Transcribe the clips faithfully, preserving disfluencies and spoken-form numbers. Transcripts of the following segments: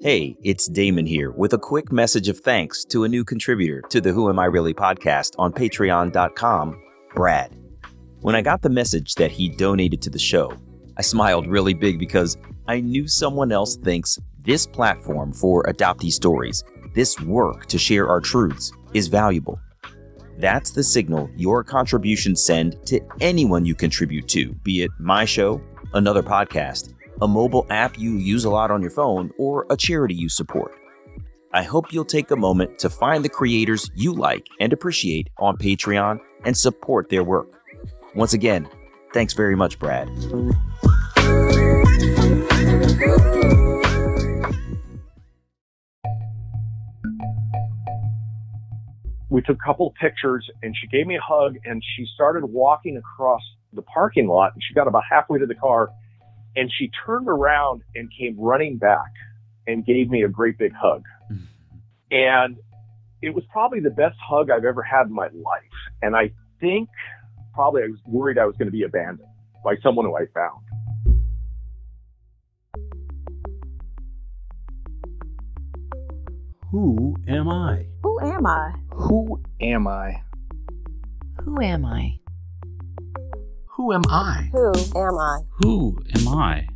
Hey, it's Damon here with a quick message of thanks to a new contributor to the Who Am I Really podcast on patreon dot com, Brad. When I got the message that he donated to the show, I smiled really big because I knew someone else thinks this platform for adoptee stories, this work to share our truths, is valuable. That's the signal your contributions send to anyone you contribute to, be it my show, another podcast, a mobile app you use a lot on your phone, or a charity you support. I hope you'll take a moment to find the creators you like and appreciate on Patreon and support their work. Once again, thanks very much, Brad. We took a couple pictures, and she gave me a hug, and she started walking across the parking lot, and she got about halfway to the car, and she turned around and came running back and gave me a great big hug. Mm. And it was probably the best hug I've ever had in my life. And I think probably I was worried I was going to be abandoned by someone who I found. Who am I? Who am I? Who am I? Who am I? Who am I? Who am I? Who am I?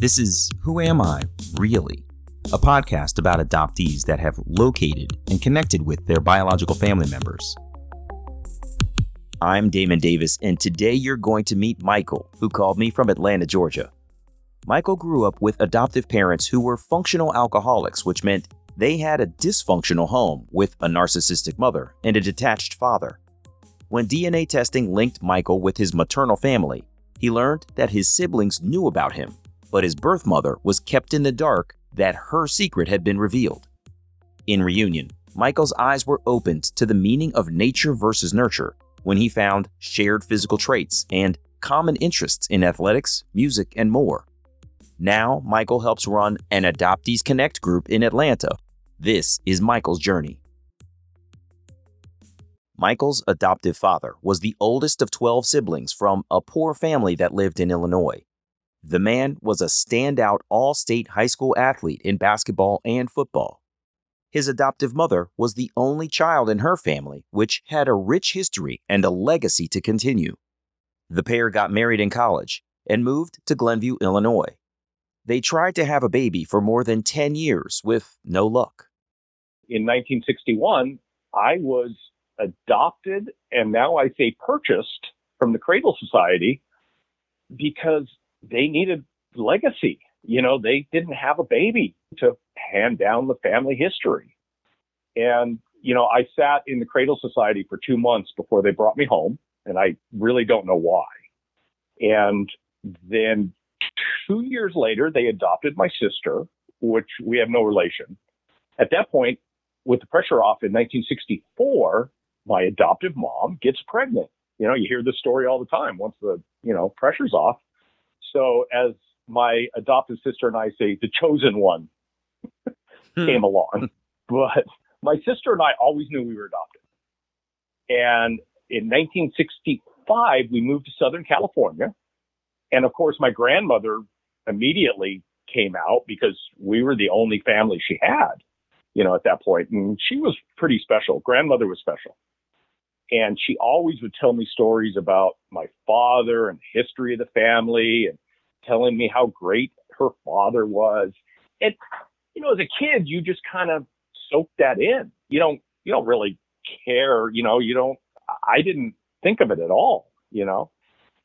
This is Who Am I Really? A podcast about adoptees that have located and connected with their biological family members. I'm Damon Davis, and today you're going to meet Michael, who called me from Atlanta, Georgia. Michael grew up with adoptive parents who were functional alcoholics, which meant they had a dysfunctional home with a narcissistic mother and a detached father. When D N A testing linked Michael with his maternal family, he learned that his siblings knew about him, but his birth mother was kept in the dark that her secret had been revealed. In reunion, Michael's eyes were opened to the meaning of nature versus nurture when he found shared physical traits and common interests in athletics, music, and more. Now, Michael helps run an Adoptees Connect group in Atlanta. This is Michael's journey. Michael's adoptive father was the oldest of twelve siblings from a poor family that lived in Illinois. The man was a standout all-state high school athlete in basketball and football. His adoptive mother was the only child in her family, which had a rich history and a legacy to continue. The pair got married in college and moved to Glenview, Illinois. They tried to have a baby for more than ten years with no luck. In nineteen sixty-one, I was adopted, and now I say purchased, from the Cradle Society because they needed legacy. You know, they didn't have a baby to hand down the family history. And, you know, I sat in the Cradle Society for two months before they brought me home, and I really don't know why. And then two years later, they adopted my sister, which we have no relation. At that point, with the pressure off in nineteen sixty-four, my adoptive mom gets pregnant. You know, you hear this story all the time once the, you know, pressure's off. So as my adoptive sister and I say, the chosen one came along. But my sister and I always knew we were adopted. And in nineteen sixty-five, we moved to Southern California. And of course, my grandmother immediately came out because we were the only family she had, you know, at that point. And she was pretty special. Grandmother was special. And she always would tell me stories about my father and the history of the family and telling me how great her father was. And, you know, as a kid, you just kind of soak that in. You don't, you don't really care. You know, you don't, I didn't think of it at all, you know.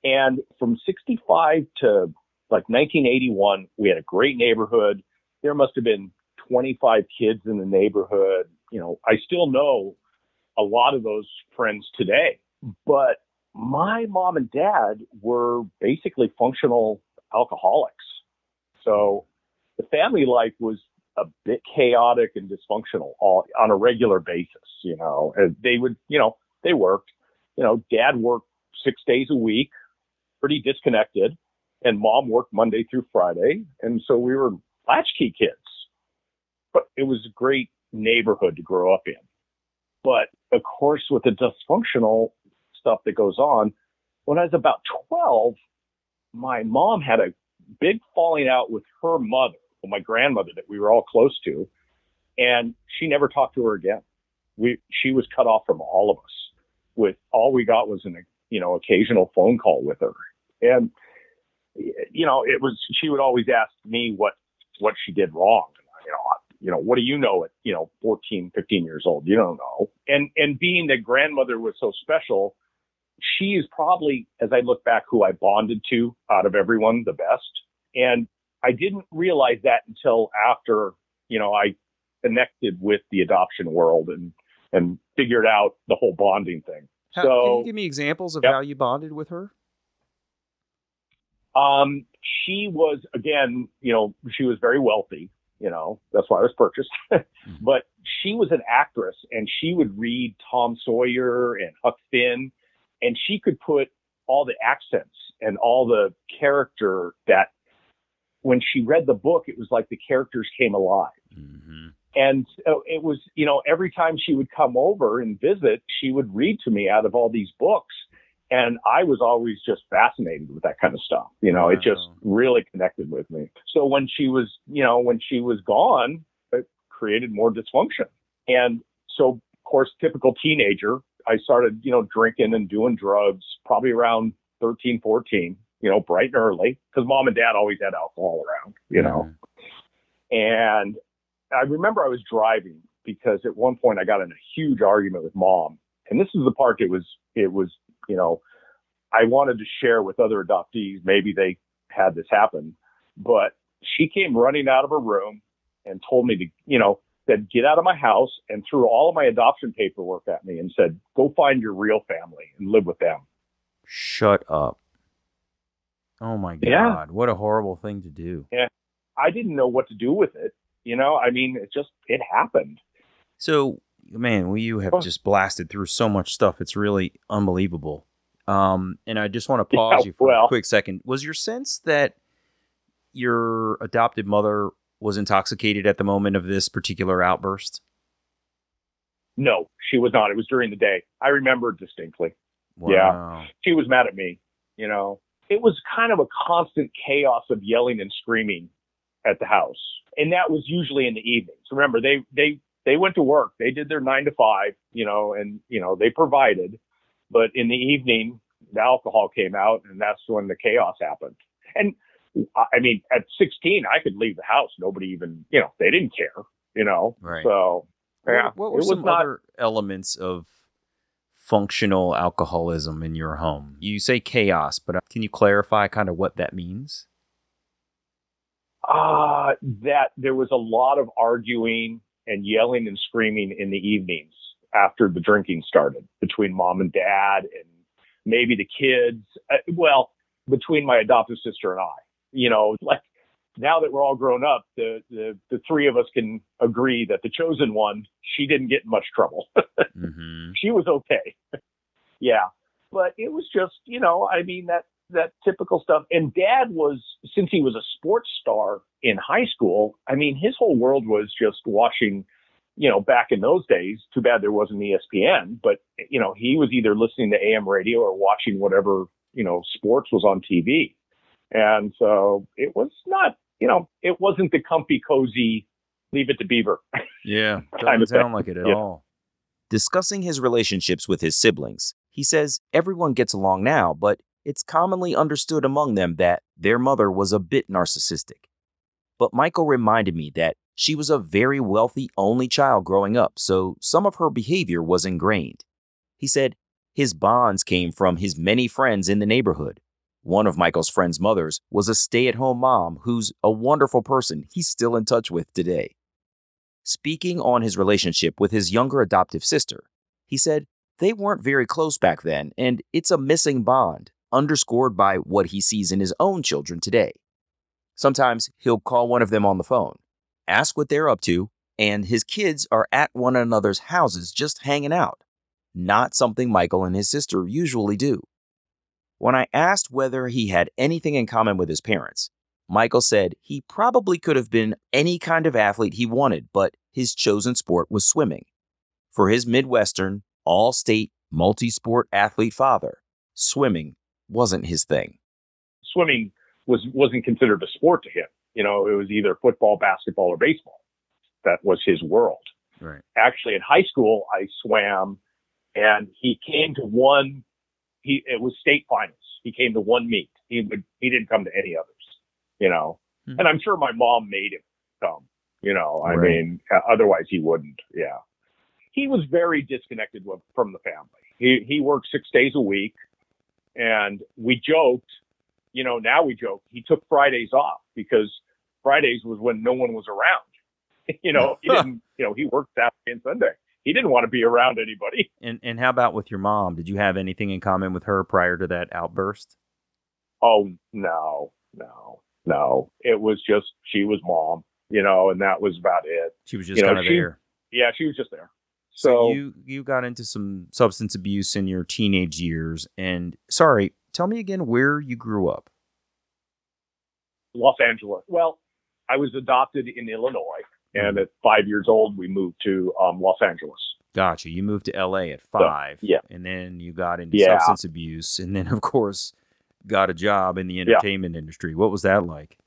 And from sixty-five to like nineteen eighty-one, we had a great neighborhood. There must have been twenty-five kids in the neighborhood. You know, I still know a lot of those friends today. But my mom and dad were basically functional alcoholics. So the family life was a bit chaotic and dysfunctional all on a regular basis, you know. And they would, you know, they worked. You know, dad worked six days a week, pretty disconnected, and mom worked Monday through Friday. And so we were latchkey kids, but it was a great neighborhood to grow up in. But of course, with the dysfunctional stuff that goes on, when I was about twelve, my mom had a big falling out with her mother, my grandmother that we were all close to, and she never talked to her again. We, she was cut off from all of us. With all we got was an, you know, occasional phone call with her. And, you know, it was, she would always ask me what, what she did wrong. You know, you know, what do you know at, you know, fourteen, fifteen years old? You don't know. And, and being that grandmother was so special, she is probably, as I look back, who I bonded to out of everyone the best. And I didn't realize that until after, you know, I connected with the adoption world and, and figured out the whole bonding thing. How, so, can you give me examples of yep. how you bonded with her? Um, she was, again, you know, she was very wealthy, you know, that's why I was purchased, but she was an actress and she would read Tom Sawyer and Huck Finn, and she could put all the accents and all the character that when she read the book, it was like the characters came alive. Mm-hmm. And so it was, you know, every time she would come over and visit, she would read to me out of all these books. And I was always just fascinated with that kind of stuff. You know, wow. It just really connected with me. So when she was, you know, when she was gone, it created more dysfunction. And so, of course, typical teenager, I started, you know, drinking and doing drugs probably around thirteen, fourteen, you know, bright and early, because mom and dad always had alcohol around, you know. Mm. And I remember I was driving because at one point I got in a huge argument with mom. And this is the part it was, it was, you know, I wanted to share with other adoptees. Maybe they had this happen, but she came running out of her room and told me to, you know, said, get out of my house, and threw all of my adoption paperwork at me and said, go find your real family and live with them. Shut up. Oh my God. Yeah. What a horrible thing to do. Yeah. I didn't know what to do with it. You know, I mean, it just, it happened. So, man, well, you have oh. just blasted through so much stuff. It's really unbelievable. Um, and I just want to pause yeah, you for well, a quick second. Was your sense that your adopted mother was intoxicated at the moment of this particular outburst? No, she was not. It was during the day. I remember distinctly. Wow. Yeah. She was mad at me, you know. It was kind of a constant chaos of yelling and screaming at the house. And that was usually in the evenings. Remember, they, they, they went to work. They did their nine to five, you know, and, you know, they provided. But in the evening, the alcohol came out, and that's when the chaos happened. And, I mean, at sixteen, I could leave the house. Nobody even, you know, they didn't care, you know. Right. So, yeah. What were some other elements of functional alcoholism in your home? You say chaos, but can you clarify kind of what that means? Uh, that there was a lot of arguing and yelling and screaming in the evenings after the drinking started between mom and dad and maybe the kids. Uh, well, between my adoptive sister and I, you know, like now that we're all grown up, the, the, the three of us can agree that the chosen one, she didn't get in much trouble. Mm-hmm. She was okay. Yeah. But it was just, you know, I mean, that, that typical stuff. And dad was, since he was a sports star in high school, I mean, his whole world was just watching, you know, back in those days, too bad there wasn't E S P N, but, you know, he was either listening to A M radio or watching whatever, you know, sports was on T V. And so it was not, you know, it wasn't the comfy, cozy, leave it to Beaver. Yeah. Doesn't sound like it at yeah. all. Discussing his relationships with his siblings, he says everyone gets along now, but it's commonly understood among them that their mother was a bit narcissistic. But Michael reminded me that she was a very wealthy only child growing up, so some of her behavior was ingrained. He said his bonds came from his many friends in the neighborhood. One of Michael's friend's mothers was a stay-at-home mom who's a wonderful person he's still in touch with today. Speaking on his relationship with his younger adoptive sister, he said they weren't very close back then, and it's a missing bond, underscored by what he sees in his own children today. Sometimes he'll call one of them on the phone, ask what they're up to, and his kids are at one another's houses just hanging out. Not something Michael and his sister usually do. When I asked whether he had anything in common with his parents, Michael said he probably could have been any kind of athlete he wanted, but his chosen sport was swimming. For his Midwestern, all-state, multi-sport athlete father, swimming wasn't his thing. Swimming was, wasn't considered a sport to him. You know, it was either football, basketball, or baseball. That was his world. Right. Actually, in high school, I swam, and he came to one. He it was state finals. He came to one meet. He would he didn't come to any others. You know, mm-hmm. and I'm sure my mom made him come. You know, I right. mean, otherwise he wouldn't. Yeah, he was very disconnected with, from the family. He he worked six days a week, and we joked. You know, now we joke. He took Fridays off because Fridays was when no one was around. You know, he didn't. You know, he worked Saturday and Sunday. He didn't want to be around anybody. And and how about with your mom? Did you have anything in common with her prior to that outburst? Oh, no, no, no. It was just, she was mom, you know, and that was about it. She was just you know, kind of she, there. Yeah, she was just there. So, so you, you got into some substance abuse in your teenage years. And sorry, tell me again where you grew up. Los Angeles. Well, I was adopted in Illinois. And at five years old, we moved to um, Los Angeles. Gotcha. You moved to L A at five. So, yeah. And then you got into yeah. substance abuse. And then, of course, got a job in the entertainment yeah. industry. What was that like?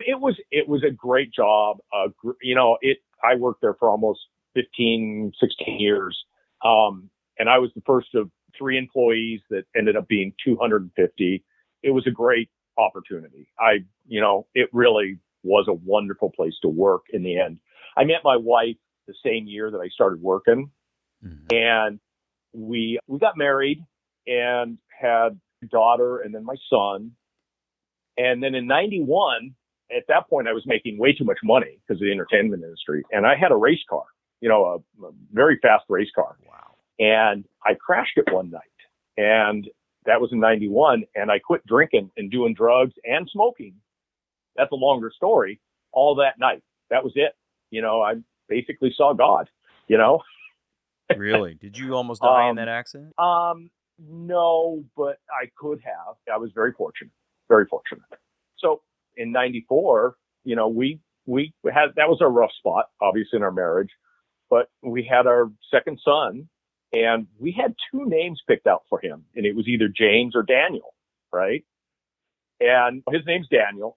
It was it was a great job. Uh, gr- you know, it. I worked there for almost fifteen, sixteen years. Um, and I was the first of three employees that ended up being two hundred fifty. It was a great opportunity. I, you know, it really was a wonderful place to work in the end. I met my wife the same year that I started working, mm-hmm. and we we got married and had a daughter and then my son. And then in ninety-one, at that point, I was making way too much money because of the entertainment industry. And I had a race car, you know, a, a very fast race car. Wow. And I crashed it one night. And that was in ninety-one. And I quit drinking and doing drugs and smoking. That's a longer story. All that night. That was it. You know, I basically saw God, you know. Really? Did you almost die um, in that accident? Um, no, but I could have. I was very fortunate, very fortunate. So in ninety-four, you know, we, we had, that was our rough spot, obviously, in our marriage, but we had our second son and we had two names picked out for him. And it was either James or Daniel, right? And his name's Daniel.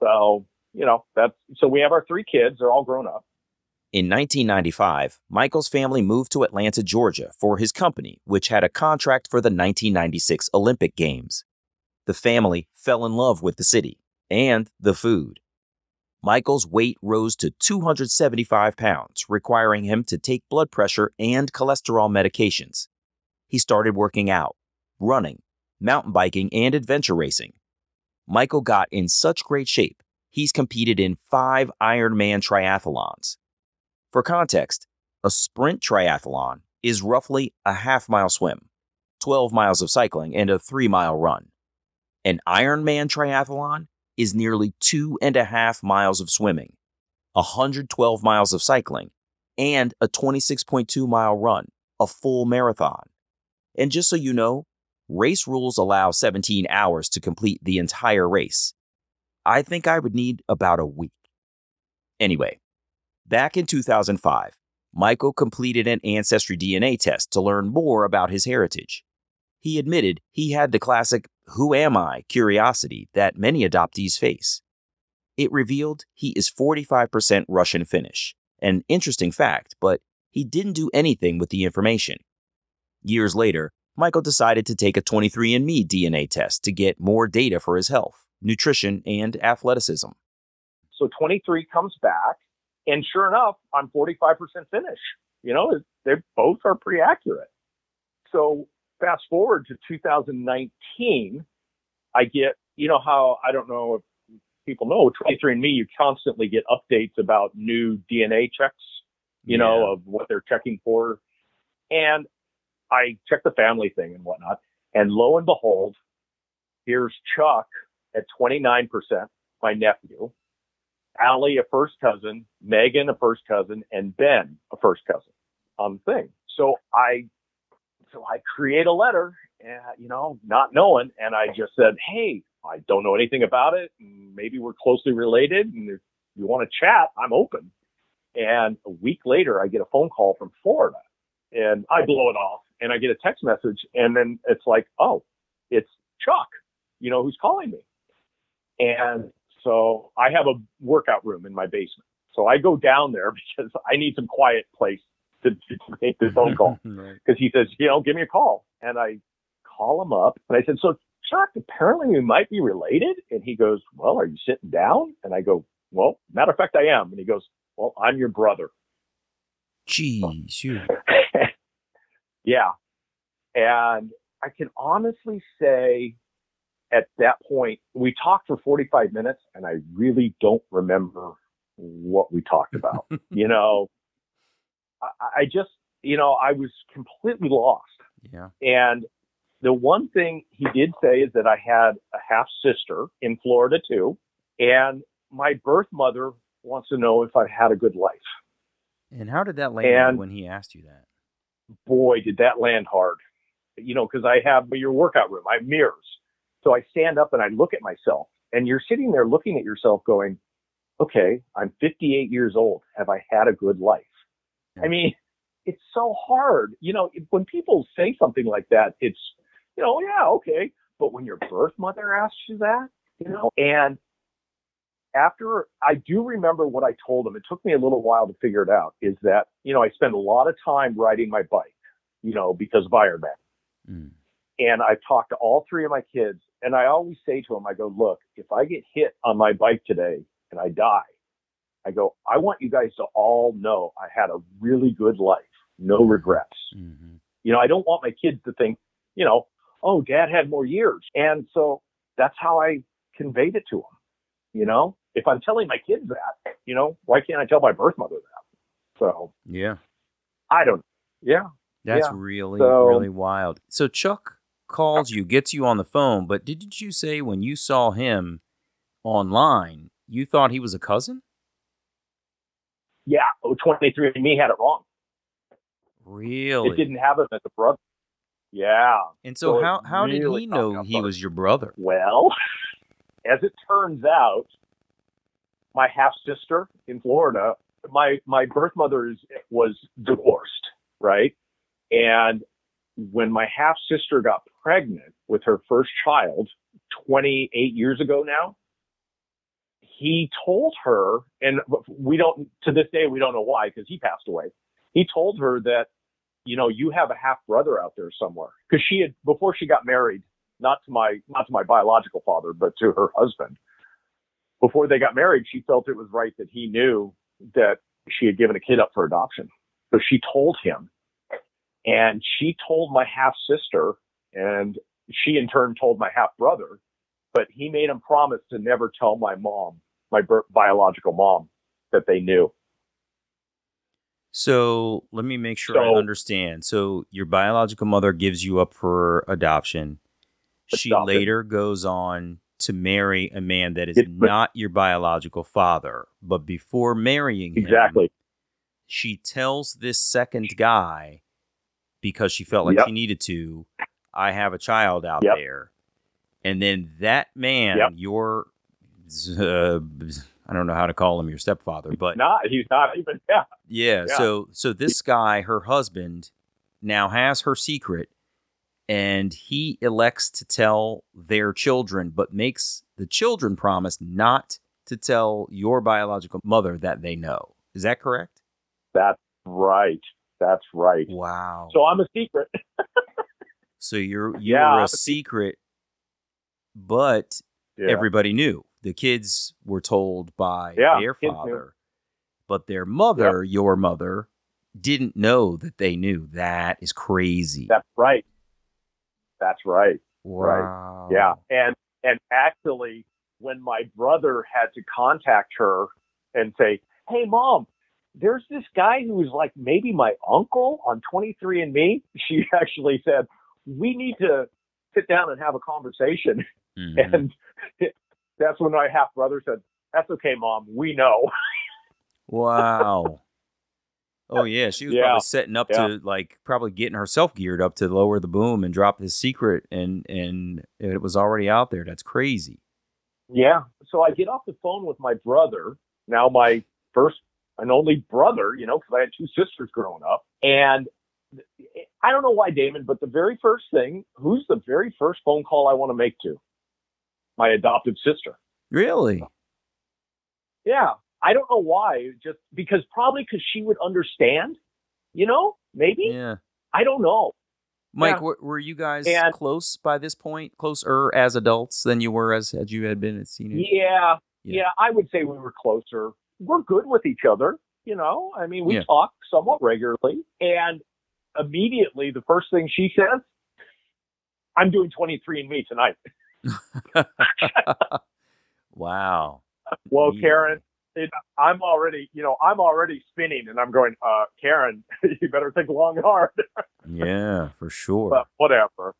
So, you know, that's, so we have our three kids. They're all grown up. In nineteen ninety-five, Michael's family moved to Atlanta, Georgia for his company, which had a contract for the nineteen ninety-six Olympic Games. The family fell in love with the city and the food. Michael's weight rose to two hundred seventy-five pounds, requiring him to take blood pressure and cholesterol medications. He started working out, running, mountain biking, and adventure racing. Michael got in such great shape, he's competed in five Ironman triathlons. For context, a sprint triathlon is roughly a half-mile swim, twelve miles of cycling, and a three-mile run. An Ironman triathlon is nearly two and a half miles of swimming, one hundred twelve miles of cycling, and a twenty-six point two mile run, a full marathon. And just so you know, race rules allow seventeen hours to complete the entire race. I think I would need about a week. Anyway, back in two thousand five, Michael completed an Ancestry D N A test to learn more about his heritage. He admitted he had the classic "Who am I?" curiosity that many adoptees face. It revealed he is forty-five percent Russian Finnish, an interesting fact, but he didn't do anything with the information. Years later, Michael decided to take a twenty-three and me D N A test to get more data for his health, nutrition, and athleticism. So twenty-three comes back, and sure enough, I'm forty-five percent Finnish. You know, they both are pretty accurate. So fast forward to two thousand nineteen, I get, you know how, I don't know if people know, twenty-three and me, you constantly get updates about new D N A checks, you yeah. know, of what they're checking for. And I checked the family thing and whatnot, and lo and behold, here's Chuck at twenty-nine percent, my nephew, Allie, a first cousin, Megan, a first cousin, and Ben, a first cousin on the thing. So I, so I create a letter, and, you know, not knowing, and I just said, hey, I don't know anything about it, and maybe we're closely related, and if you want to chat, I'm open. And a week later, I get a phone call from Florida, and I blow it off. And I get a text message, and then it's like, oh, it's Chuck. you know, who's calling me. And so I have a workout room in my basement. So I go down there because I need some quiet place to, to make this phone call. Right. Because he says, you know, give me a call. And I call him up. And I said, so Chuck, apparently we might be related. And he goes, well, are you sitting down? And I go, well, matter of fact, I am. And he goes, well, I'm your brother. Jeez. You. Yeah. And I can honestly say at that point, we talked for forty-five minutes and I really don't remember what we talked about. You know, I, I just, you know, I was completely lost. Yeah. And the one thing he did say is that I had a half sister in Florida too. And my birth mother wants to know if I've had a good life. And how did that land and when he asked you that? Boy, did that land hard. You know, because I have your workout room, I have mirrors. So I stand up and I look at myself, and you're sitting there looking at yourself going, okay, I'm fifty-eight years old. Have I had a good life? Yeah. I mean, it's so hard. You know, when people say something like that, it's, you know, yeah, okay. But when your birth mother asks you that, you know, and after, I do remember what I told him. It took me a little while to figure it out, is that, you know, I spend a lot of time riding my bike, you know, because of Ironman. Mm. And I've talked to all three of my kids, and I always say to them, I go, look, if I get hit on my bike today and I die, I go, I want you guys to all know I had a really good life, no regrets. Mm-hmm. You know, I don't want my kids to think, you know, oh, dad had more years. And so that's how I conveyed it to them. You know, if I'm telling my kids that, you know, why can't I tell my birth mother that? So, yeah, I don't. Yeah, that's yeah. really, so, really wild. So Chuck calls you, gets you on the phone. But didn't you say when you saw him online, you thought he was a cousin? Yeah. Oh, twenty-three and me had it wrong. Really? It didn't have him as a brother. Yeah. And so, so how, how really did he know he was your brother? Well, as it turns out, my half-sister in Florida, my, my birth mother was divorced, right? And when my half-sister got pregnant with her first child twenty-eight years ago now, he told her, and we don't, to this day, we don't know why, because he passed away. He told her that, you know, you have a half-brother out there somewhere. Because she had, before she got married, Not to my not to my biological father, but to her husband. Before they got married, she felt it was right that he knew that she had given a kid up for adoption. So she told him. And she told my half-sister, and she in turn told my half-brother. But he made him promise to never tell my mom, my biological mom, that they knew. So let me make sure so, I understand. So your biological mother gives you up for adoption. She later goes on to marry a man that is not your biological father. But before marrying him, exactly, she tells this second guy, because she felt like yep. she needed to, I have a child out yep. there. And then that man, yep. your, uh, I don't know how to call him your stepfather, but not, he's not even, yeah. yeah. Yeah, so so this guy, her husband, now has her secret. And he elects to tell their children, but makes the children promise not to tell your biological mother that they know. Is that correct? That's right. That's right. Wow. So I'm a secret. So you're you're yeah, a, a secret, but yeah. everybody knew. The kids were told by yeah, their father, but their mother, yeah. your mother, didn't know that they knew. That is crazy. That's right. That's right. Wow. Right. Yeah. And and actually, when my brother had to contact her and say, hey, mom, there's this guy who's like maybe my uncle on twenty-three and me. She actually said, we need to sit down and have a conversation. Mm-hmm. And it, that's when my half brother said, that's okay, mom. We know. Wow. Oh, yeah. She was yeah. probably setting up yeah. to, like, probably getting herself geared up to lower the boom and drop this secret. And, and it was already out there. That's crazy. Yeah. So I get off the phone with my brother, now my first and only brother, you know, because I had two sisters growing up. And I don't know why, Damon, but the very first thing, who's the very first phone call I want to make to? my adopted sister. Really? Yeah. I don't know why. Just because probably because she would understand, you know, maybe. Yeah. I don't know. Mike, yeah. w- were you guys and, close by this point? Closer as adults than you were as, as you had been as teenagers? Yeah, yeah. Yeah. I would say we were closer. We're good with each other. You know, I mean, we yeah. talk somewhat regularly. And immediately the first thing she says, I'm doing twenty-three and me tonight. Wow. Well, yeah. Karen, it, I'm already, you know, I'm already spinning and I'm going, uh, Karen, you better think long and hard. Yeah, for sure. But whatever.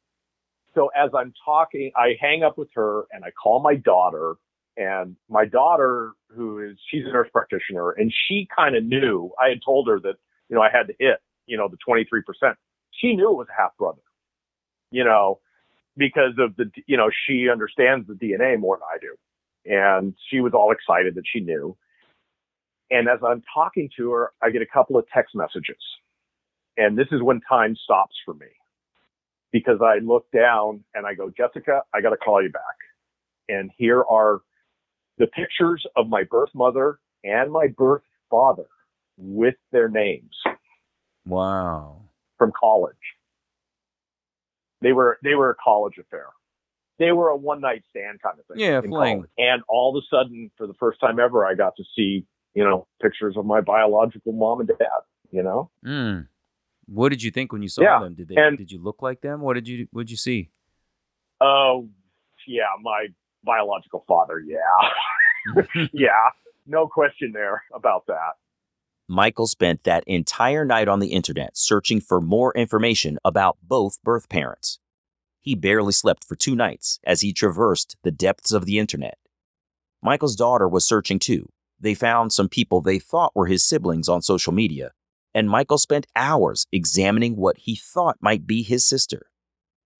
So as I'm talking, I hang up with her and I call my daughter. And my daughter, who is, she's a nurse practitioner, and she kind of knew, I had told her that, you know, I had to hit, you know, the twenty-three percent. She knew it was a half brother, you know, because of the, you know, she understands the D N A more than I do. And she was all excited that she knew. And as I'm talking to her, I get a couple of text messages. And this is when time stops for me, because I look down and I go, Jessica, I got to call you back. And here are the pictures of my birth mother and my birth father with their names. Wow. From college. They were, they were a college affair. They were a one night stand kind of thing. Yeah, fling. College. And all of a sudden, for the first time ever, I got to see, you know, pictures of my biological mom and dad, you know? Mm. What did you think when you saw yeah. them? Did they, and, did you look like them? What did you, what'd you see? Oh, uh, yeah, my biological father. Yeah. Yeah. No question there about that. Michael spent that entire night on the internet searching for more information about both birth parents. He barely slept for two nights as he traversed the depths of the internet. Michael's daughter was searching too. They found some people they thought were his siblings on social media, and Michael spent hours examining what he thought might be his sister.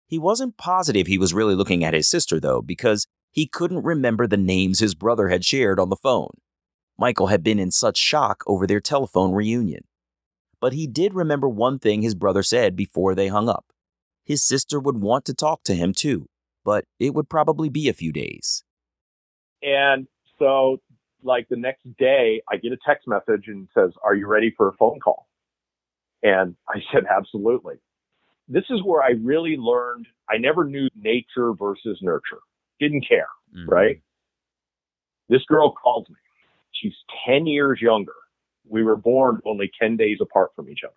He wasn't positive he was really looking at his sister, though, because he couldn't remember the names his brother had shared on the phone. Michael had been in such shock over their telephone reunion. But he did remember one thing his brother said before they hung up. His sister would want to talk to him too, but it would probably be a few days. And so, like, the next day, I get a text message and says, are you ready for a phone call? And I said, absolutely. This is where I really learned, I never knew nature versus nurture. Didn't care, mm-hmm. right? This girl called me. She's ten years younger. We were born only ten days apart from each other.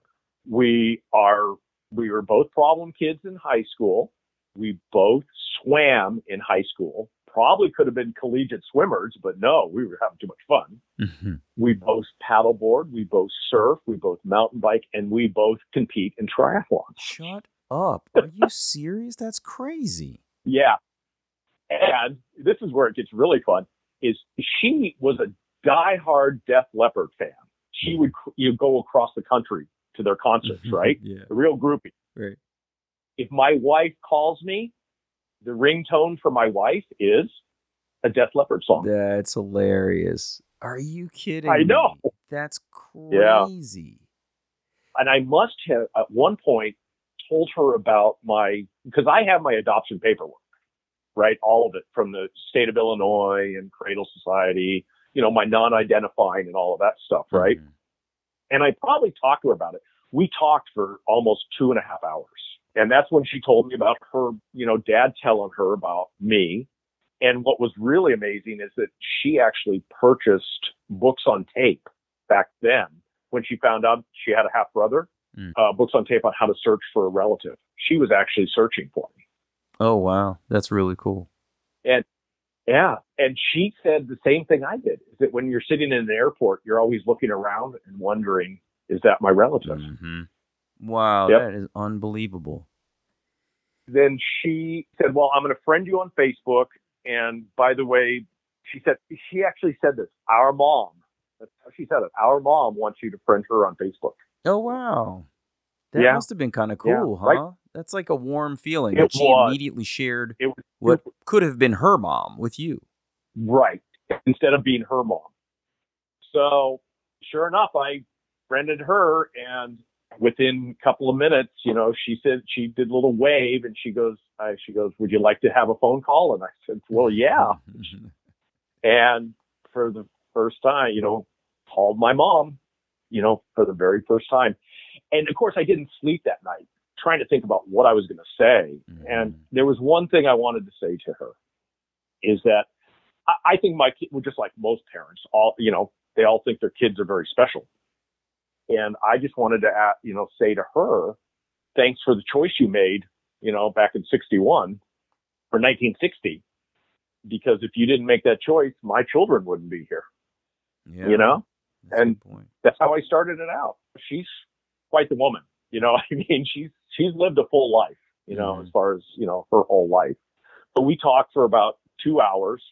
We are, we were both problem kids in high school. We both swam in high school. Probably could have been collegiate swimmers, but no, we were having too much fun. Mm-hmm. We both paddleboard. We both surf. We both mountain bike, and we both compete in triathlons. Shut up. Are you serious? That's crazy. Yeah. And this is where it gets really fun, is she was a diehard Def Leppard fan. She would you go across the country to their concerts, right? Yeah. A real groupie. Right. If my wife calls me, the ringtone for my wife is a Def Leppard song. That's hilarious. Are you kidding I know. Me? That's crazy. Yeah. And I must have, at one point, told her about my, because I have my adoption paperwork, right? All of it from the state of Illinois and Cradle Society, you know, my non-identifying and all of that stuff, right? Mm-hmm. And I probably talked to her about it. We talked for almost two and a half hours. And that's when she told me about her, you know, dad telling her about me. And what was really amazing is that she actually purchased books on tape back then when she found out she had a half brother, mm. uh, books on tape on how to search for a relative. She was actually searching for me. Oh, wow. That's really cool. And yeah. And she said the same thing I did, is that when you're sitting in an airport, you're always looking around and wondering, is that my relative? Mm-hmm. Wow, yep. That is unbelievable. Then she said, well, I'm going to friend you on Facebook. And by the way, she said, she actually said this, our mom, that's how she said it, our mom wants you to friend her on Facebook. Oh, wow. That yeah. must have been kind of cool, yeah, huh? Right? That's like a warm feeling. It that she was. immediately shared it was, what it could have been her mom with you. Right. Instead of being her mom. So sure enough, I friended her and within a couple of minutes, you know, she said, she did a little wave and she goes, uh, she goes, would you like to have a phone call? And I said, well, yeah. And for the first time, you know, called my mom, you know, for the very first time. And of course I didn't sleep that night trying to think about what I was going to say. Mm-hmm. And there was one thing I wanted to say to her is that I, I think my kid, well, just like most parents, all, you know, they all think their kids are very special. And I just wanted to, ask, you know, say to her, thanks for the choice you made, you know, back in sixty-one or nineteen sixty, because if you didn't make that choice, my children wouldn't be here, yeah, you know, and that's how I started it out. She's quite the woman, you know, I mean, she's, she's lived a full life, you know, mm-hmm. as far as, you know, her whole life. But we talked for about two hours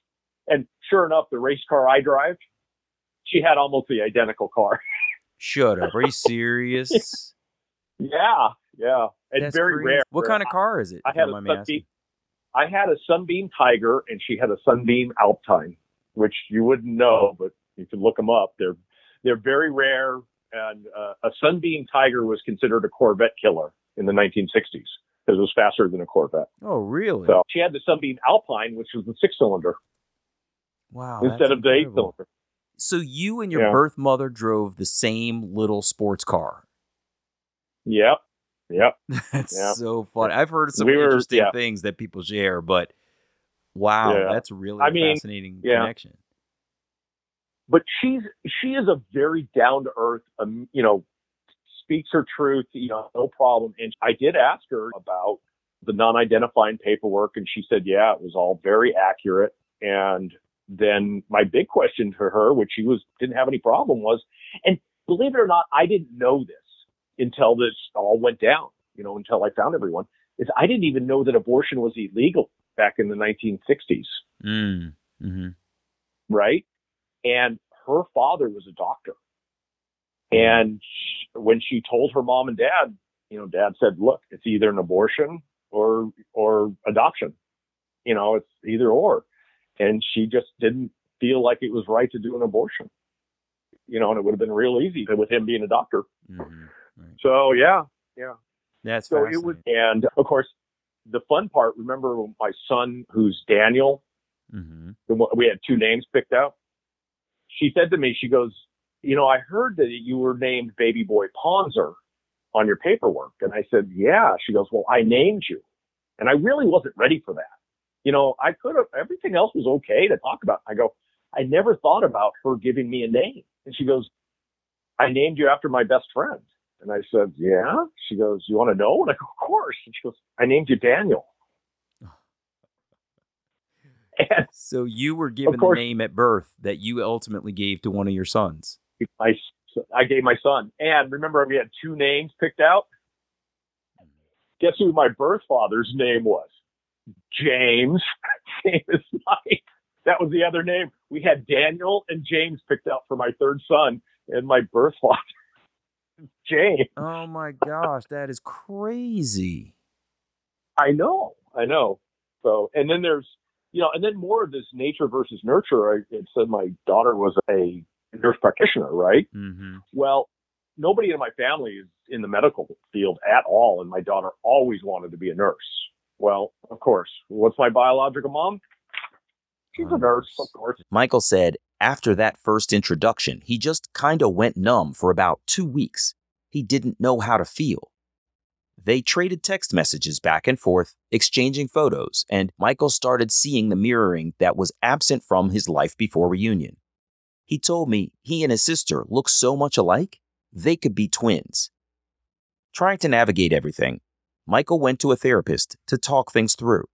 and sure enough, the race car I drive, she had almost the identical car. Shut up. Are you serious? Yeah. Yeah. It's That's very crazy. Rare. What kind of car is it? I had, a Sunbeam, I had a Sunbeam Tiger and she had a Sunbeam Alpine, which you wouldn't know, but you can look them up. They're, they're very rare. And uh, a Sunbeam Tiger was considered a Corvette killer in the nineteen sixties because it was faster than a Corvette. Oh, really? So she had the Sunbeam Alpine, which was the six cylinder. Wow. Instead of the eight cylinder. So you and your yeah. birth mother drove the same little sports car. Yep. Yep. That's yep. so funny. I've heard some we were, interesting yeah. things that people share, but wow, yeah. that's really I a mean, fascinating yeah. connection. But she's, she is a very down to earth, um, you know, speaks her truth, you know, no problem. And I did ask her about the non-identifying paperwork and she said, yeah, it was all very accurate. And then my big question to her, which she was didn't have any problem, was, and believe it or not, I didn't know this until this all went down, you know, until I found everyone, is I didn't even know that abortion was illegal back in the nineteen sixties. Mm. Mm-hmm. Right? And her father was a doctor. And when she told her mom and dad, you know, dad said, look, it's either an abortion or or adoption. You know, it's either or. And she just didn't feel like it was right to do an abortion, you know, and it would have been real easy with him being a doctor. Mm-hmm. Right. So, yeah, yeah. That's so it was. And of course, the fun part, remember my son, who's Daniel, mm-hmm. we had two names picked out. She said to me, she goes, you know, I heard that you were named Baby Boy Ponzer on your paperwork. And I said, yeah. She goes, well, I named you. And I really wasn't ready for that. You know, I could have, everything else was okay to talk about. I go, I never thought about her giving me a name. And she goes, I named you after my best friend. And I said, yeah. She goes, you want to know? And I go, of course. And she goes, I named you Daniel. And so you were given the name at birth that you ultimately gave to one of your sons. I, I gave my son. And remember, we had two names picked out. Guess who my birth father's name was? James, same as mine. That was the other name. We had Daniel and James picked out for my third son and my birth father, James. Oh my gosh, that is crazy. I know, I know. So, and then there's, you know, and then more of this nature versus nurture. I it said my daughter was a nurse practitioner, right? Mm-hmm. Well, nobody in my family is in the medical field at all, and my daughter always wanted to be a nurse. Well, of course. What's my biological mom? She's a nurse, of course. Michael said after that first introduction, he just kind of went numb for about two weeks. He didn't know how to feel. They traded text messages back and forth, exchanging photos, and Michael started seeing the mirroring that was absent from his life before reunion. He told me he and his sister look so much alike, they could be twins. Trying to navigate everything, Michael went to a therapist to talk things through,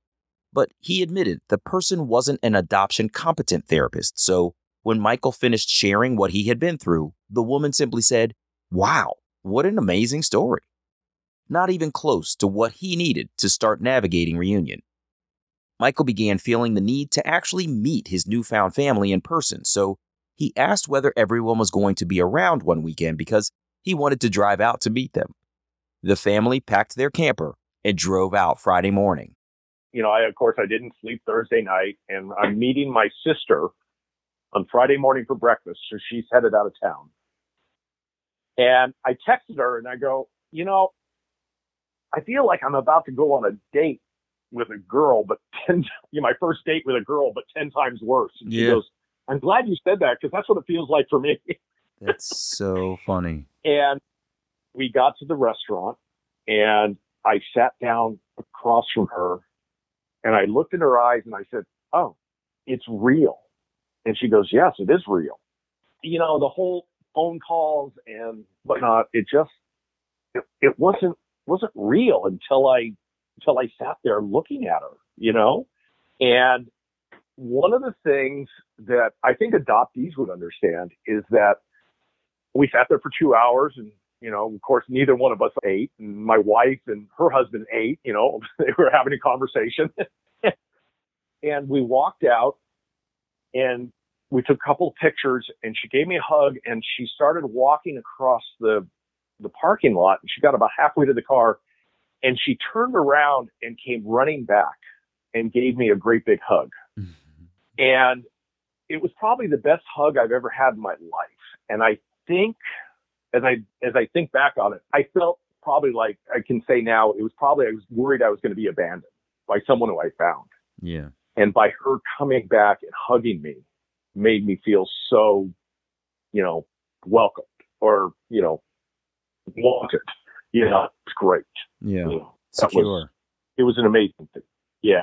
but he admitted the person wasn't an adoption-competent therapist, so when Michael finished sharing what he had been through, the woman simply said, wow, what an amazing story. Not even close to what he needed to start navigating reunion. Michael began feeling the need to actually meet his newfound family in person, so he asked whether everyone was going to be around one weekend because he wanted to drive out to meet them. The family packed their camper and drove out Friday morning. You know, I, of course, I didn't sleep Thursday night, and I'm meeting my sister on Friday morning for breakfast. So she's headed out of town. And I texted her and I go, you know, I feel like I'm about to go on a date with a girl, but ten, you know, my first date with a girl, but ten times worse. And yeah. She goes, I'm glad you said that, because that's what it feels like for me. That's so funny. And we got to the restaurant, and I sat down across from her, and I looked in her eyes, and I said, oh, it's real. And she goes, yes, it is real. You know, the whole phone calls and whatnot, it just, it, it wasn't, wasn't real until I, until I sat there looking at her, you know? And one of the things that I think adoptees would understand is that we sat there for two hours and, you know, of course, neither one of us ate, and my wife and her husband ate, you know, they were having a conversation. And we walked out and we took a couple of pictures, and she gave me a hug, and she started walking across the, the parking lot, and she got about halfway to the car, and she turned around and came running back and gave me a great big hug. Mm-hmm. And it was probably the best hug I've ever had in my life. And I think as I, as I think back on it, I felt probably like I can say now, it was probably, I was worried I was going to be abandoned by someone who I found. Yeah. And by her coming back and hugging me made me feel so, you know, welcomed, or, you know, wanted. You know, it's great. Yeah. You know, secure. Was, it was an amazing thing. Yeah.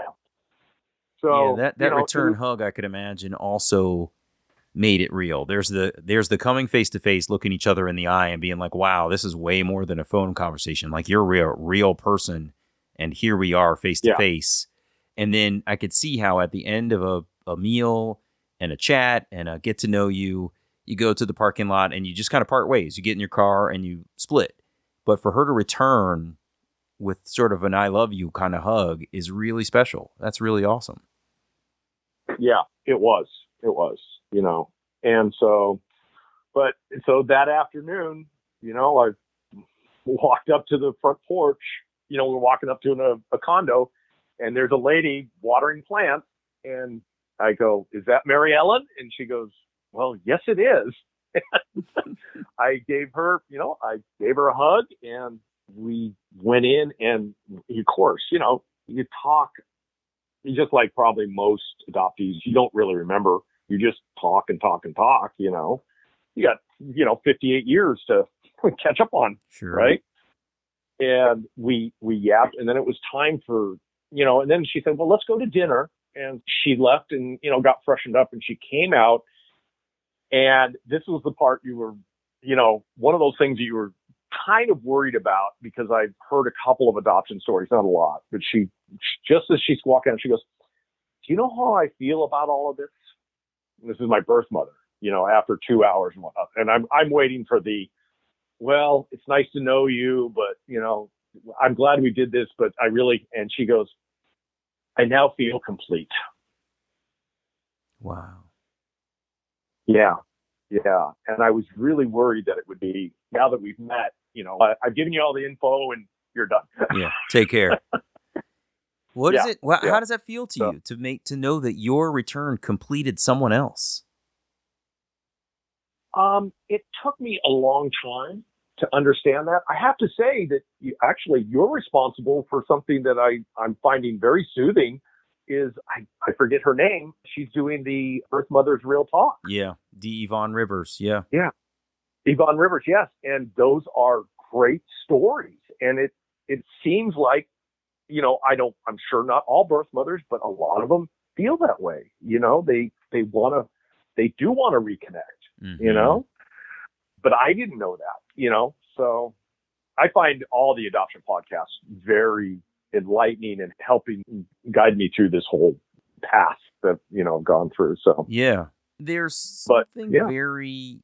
So yeah, that, that you know, return was, hug, I could imagine, also made it real. There's the there's the coming face to face, looking each other in the eye and being like, wow, this is way more than a phone conversation. Like, you're a real, real person, and here we are face to face. And then I could see how at the end of a, a meal and a chat and a get to know you, you go to the parking lot and you just kind of part ways. You get in your car and you split. But for her to return with sort of an I love you kind of hug is really special. That's really awesome. Yeah, it was. It was, you know. And so, but so that afternoon, you know, I walked up to the front porch. You know, we're walking up to an, a, a condo, and there's a lady watering plants. And I go, is that Mary Ellen? And she goes, well, yes, it is. I gave her, you know, I gave her a hug, and we went in, and of course, you know, you talk, you just like probably most adoptees, you don't really remember. You just talk and talk and talk, you know, you got, you know, fifty-eight years to catch up on. Sure. Right. And we, we yapped, and then it was time for, you know, and then she said, well, let's go to dinner. And she left and, you know, got freshened up, and she came out. And this was the part you were, you know, one of those things that you were kind of worried about, because I've heard a couple of adoption stories, not a lot, but she, just as she's walking out, she goes, do you know how I feel about all of this? And this is my birth mother, you know, after two hours and whatnot. And I'm, I'm waiting for the, well, it's nice to know you, but, you know, I'm glad we did this, but I really, and she goes, I now feel complete. Wow. Yeah. Yeah. And I was really worried that it would be, now that we've met, you know, I, I've given you all the info and you're done. Yeah. Take care. What yeah. is it? Well, yeah. How does that feel to so, you to make, to know that your return completed someone else? Um, it took me a long time to understand that. I have to say that you, actually you're responsible for something that I, I'm finding very soothing. Is I, I forget her name. She's doing the Earth Mother's Real Talk. Yeah. D. Yvonne Rivers. Yeah. Yeah. Yvonne Rivers. Yes. And those are great stories. And it, it seems like, you know, I don't, I'm sure not all birth mothers, but a lot of them feel that way. You know, they, they want to, they do want to reconnect, mm-hmm. you know, but I didn't know that, you know, so I find all the adoption podcasts very enlightening and helping guide me through this whole path that, you know, I've gone through. So yeah, there's something but, yeah. very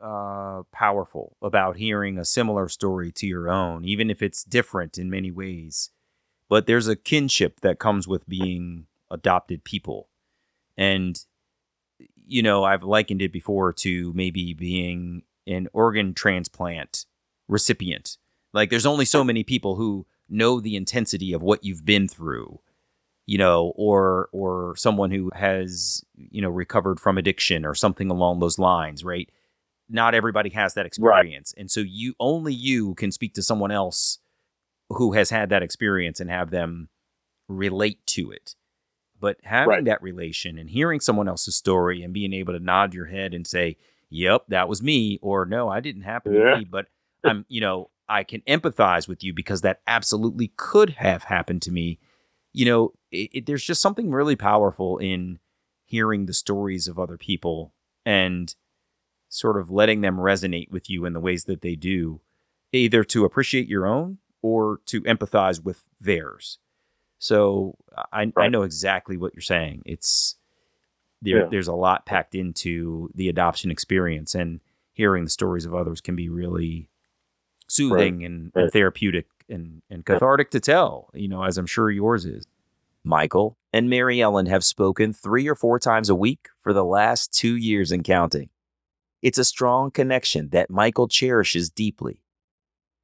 uh, powerful about hearing a similar story to your own, even if it's different in many ways. But there's a kinship that comes with being adopted people. And, you know, I've likened it before to maybe being an organ transplant recipient. Like, there's only so many people who know the intensity of what you've been through, you know, or or someone who has, you know, recovered from addiction or something along those lines, right? not everybody has that experience. Right. And so you only you can speak to someone else who has had that experience and have them relate to it. But having right. that relation and hearing someone else's story and being able to nod your head and say, yep, that was me, or no, I didn't happen yeah. to me, but I'm, you know, I can empathize with you because that absolutely could have happened to me. You know, it, it, there's just something really powerful in hearing the stories of other people and sort of letting them resonate with you in the ways that they do, either to appreciate your own or to empathize with theirs. So I, right. I know exactly what you're saying. It's there. Yeah. There's a lot packed into the adoption experience, and hearing the stories of others can be really soothing right. and, right. and therapeutic and, and cathartic to tell, you know, as I'm sure yours is. Michael and Mary Ellen have spoken three or four times a week for the last two years and counting. It's a strong connection that Michael cherishes deeply.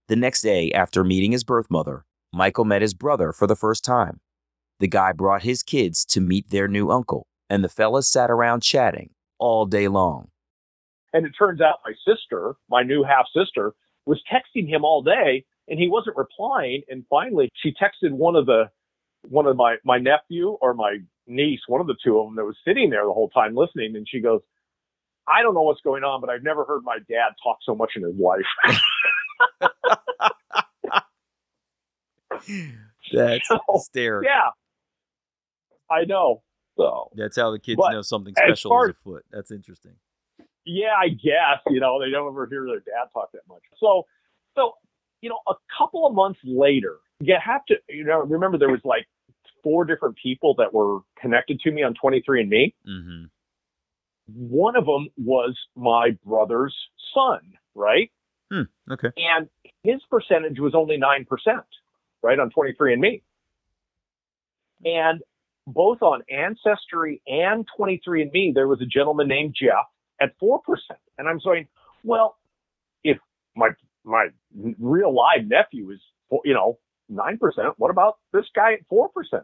The next day after meeting his birth mother, Michael met his brother for the first time. The guy brought his kids to meet their new uncle, and the fellas sat around chatting all day long. And it turns out my sister, my new half-sister, was texting him all day, and he wasn't replying. And finally, she texted one of the one of my, my nephew or my niece, one of the two of them that was sitting there the whole time listening, and she goes, I don't know what's going on, but I've never heard my dad talk so much in his life. That's so hysterical. Yeah, I know. So that's how the kids but know something special far, is afoot. That's interesting. Yeah, I guess, you know, they don't ever hear their dad talk that much. So, so you know, a couple of months later, you have to, you know, remember there was like four different people that were connected to me on twenty-three and me. Mm-hmm. One of them was my brother's son, right? Hmm, okay. And his percentage was only nine percent. Right, on twenty-three and me. And both on Ancestry and twenty-three and me, there was a gentleman named Jeff at four percent. And I'm saying, well, if my my real live nephew is, you know, nine percent, what about this guy at four percent?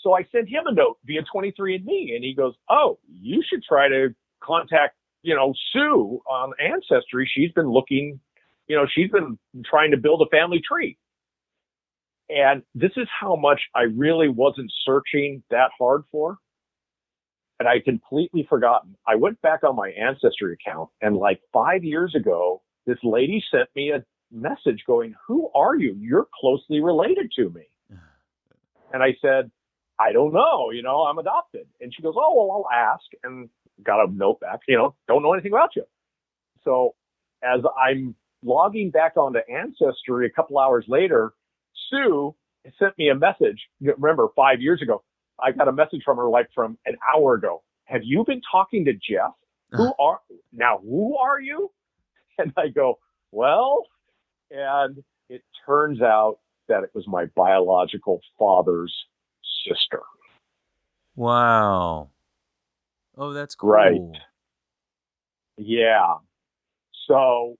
So I sent him a note via twenty-three and me, and he goes, oh, you should try to contact, you know, Sue on Ancestry. She's been looking, you know, she's been trying to build a family tree. And this is how much I really wasn't searching that hard for. And I had completely forgotten. I went back on my Ancestry account, and like five years ago, this lady sent me a message going, who are you? You're closely related to me. And I said, I don't know. You know, I'm adopted. And she goes, oh, well, I'll ask. And got a note back, you know, don't know anything about you. So as I'm logging back onto Ancestry a couple hours later, Sue sent me a message. Remember, five years ago, I got a message from her like from an hour ago. Have you been talking to Jeff? Who are now? Who are you? And I go, well, and it turns out that it was my biological father's sister. Wow. Oh, that's cool. Right. Yeah. So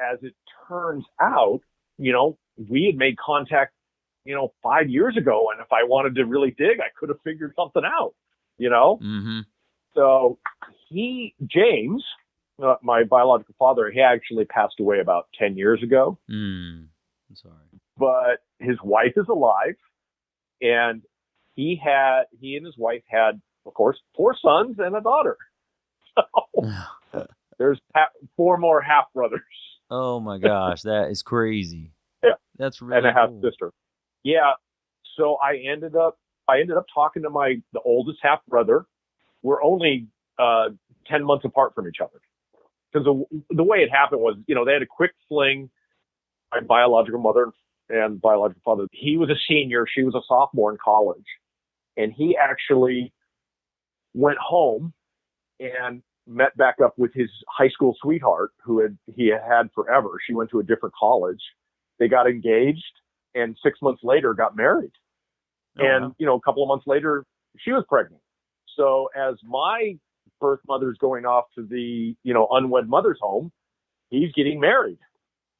as it turns out, you know, we had made contact, you know, five years ago. And if I wanted to really dig, I could have figured something out, you know? Mm-hmm. So he, James, uh, my biological father, he actually passed away about ten years ago. Mm. I'm sorry. But his wife is alive. And he had, he and his wife had, of course, four sons and a daughter. So there's ha- four more half brothers. Oh my gosh. That is crazy. That's really and a half cool. sister. Yeah. So I ended up I ended up talking to my the oldest half brother. We're only uh, ten months apart from each other. Because the, the way it happened was, you know, they had a quick fling. My biological mother and biological father. He was a senior. She was a sophomore in college, and he actually went home and met back up with his high school sweetheart, who had he had forever. She went to a different college. They got engaged, and six months later got married. Oh, and, wow. you know, a couple of months later, she was pregnant. So as my birth mother's going off to the, you know, unwed mother's home, he's getting married.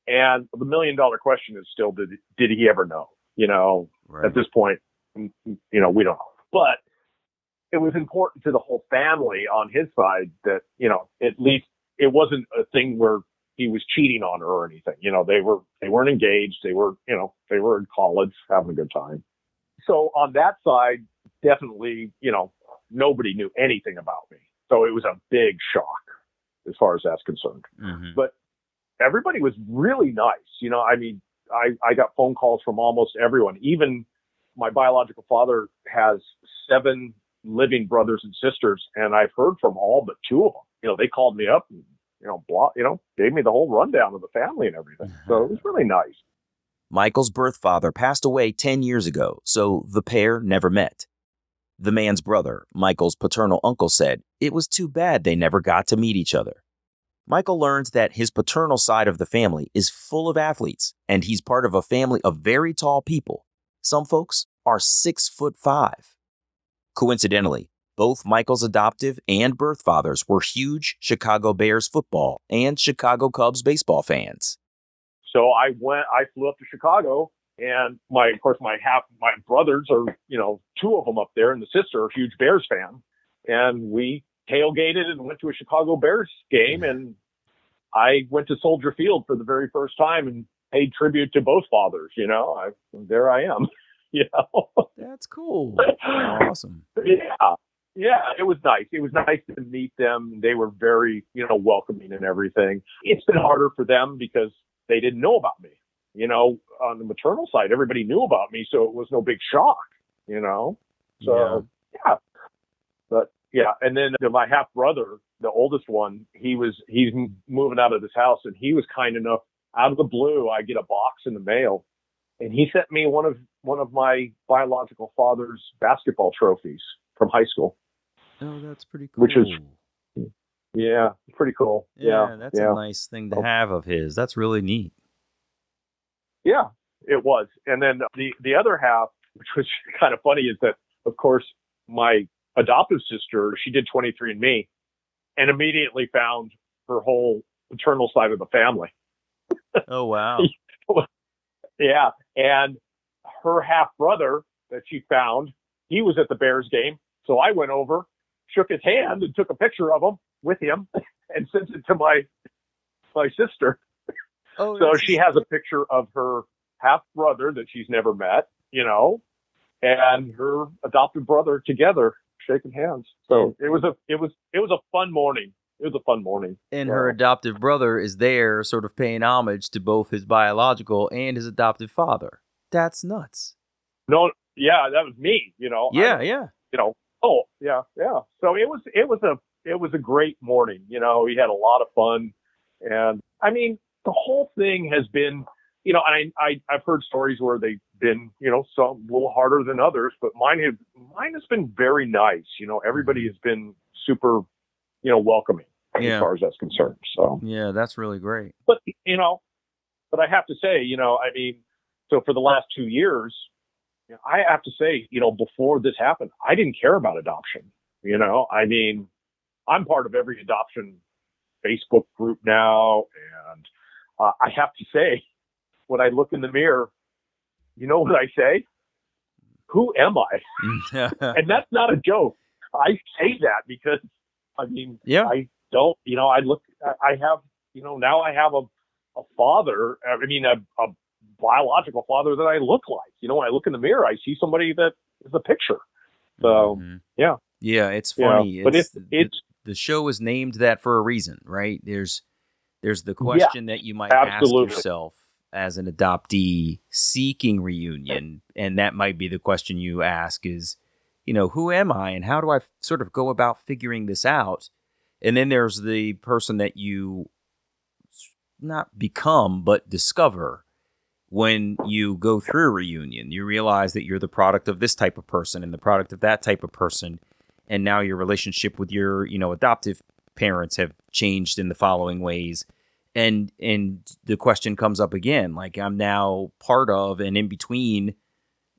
And the million dollar question is still, did, did he ever know? You know, right. at this point, you know, we don't know. But it was important to the whole family on his side that, you know, at least it wasn't a thing where he was cheating on her or anything. You know, they were, they weren't engaged. They were, you know, they were in college having a good time. So on that side, definitely, you know, nobody knew anything about me. So it was a big shock as far as that's concerned. Mm-hmm. But everybody was really nice. You know, I mean, I, I got phone calls from almost everyone. Even my biological father has seven living brothers and sisters, and I've heard from all but two of them. You know, they called me up and, you know, blah, you know, gave me the whole rundown of the family and everything. So it was really nice. Michael's birth father passed away ten years ago, so the pair never met. The man's brother, Michael's paternal uncle, said it was too bad they never got to meet each other. Michael learns that his paternal side of the family is full of athletes, and he's part of a family of very tall people. Some folks are six foot five. Coincidentally, both Michael's adoptive and birth fathers were huge Chicago Bears football and Chicago Cubs baseball fans. So I went, I flew up to Chicago, and my, of course, my half, my brothers are, you know, two of them up there, and the sister are huge Bears fan, and we tailgated and went to a Chicago Bears game, and I went to Soldier Field for the very first time and paid tribute to both fathers. You know, I, there I am. You know, that's cool. Awesome. Yeah, yeah. It was nice. It was nice to meet them. They were very, you know, welcoming and everything. It's been harder for them because they didn't know about me. You know, on the maternal side, everybody knew about me, so it was no big shock. You know, so yeah. yeah. But yeah, and then my half brother, the oldest one, he was he's moving out of this house, and he was kind enough. Out of the blue, I get a box in the mail, and he sent me one of one of my biological father's basketball trophies from high school. Oh, that's pretty cool. Which is, yeah, pretty cool. Yeah, yeah that's yeah. a nice thing to have of his. That's really neat. Yeah, it was. And then the the other half, which was kind of funny, is that of course my adoptive sister, she did twenty-three and me and immediately found her whole paternal side of the family. Oh, wow. Yeah. And her half brother that she found, he was at the Bears game. So I went over, shook his hand and took a picture of him with him and sent it to my my sister. Oh, so she has a picture of her half brother that she's never met, you know, and her adopted brother together shaking hands. So it was a it was it was a fun morning. It was a fun morning. And her adoptive brother is there sort of paying homage to both his biological and his adoptive father. That's nuts. No, yeah, that was me, you know. Yeah, I, yeah. You know, oh, yeah, yeah. So it was it was a it was a great morning, you know. We had a lot of fun. And I mean, the whole thing has been, you know, and I, I I've heard stories where they've been, you know, some a little harder than others, but mine have mine has been very nice. You know, everybody has been super, you know, welcoming yeah. as far as that's concerned. So yeah, that's really great. But you know, but I have to say, you know, I mean, so for the last two years, you know, I have to say, you know, before this happened, I didn't care about adoption. You know, I mean, I'm part of every adoption Facebook group now, and uh, I have to say, when I look in the mirror, you know what I say? Who am I? And that's not a joke. I say that because. I mean, yeah. I don't, you know, I look, I have, you know, now I have a, a father, I mean, a, a biological father that I look like. You know, when I look in the mirror, I see somebody that is a picture. So, mm-hmm. yeah. Yeah, it's funny. Yeah. It's, but it's, it's the, the show is named that for a reason, right? There's there's the question yeah, that you might absolutely. ask yourself as an adoptee seeking reunion. And that might be the question you ask is, you know, who am I and how do I sort of go about figuring this out? And then there's the person that you not become, but discover when you go through a reunion. You realize that you're the product of this type of person and the product of that type of person. And now your relationship with your, you know, adoptive parents have changed in the following ways. And, and the question comes up again, like I'm now part of and in between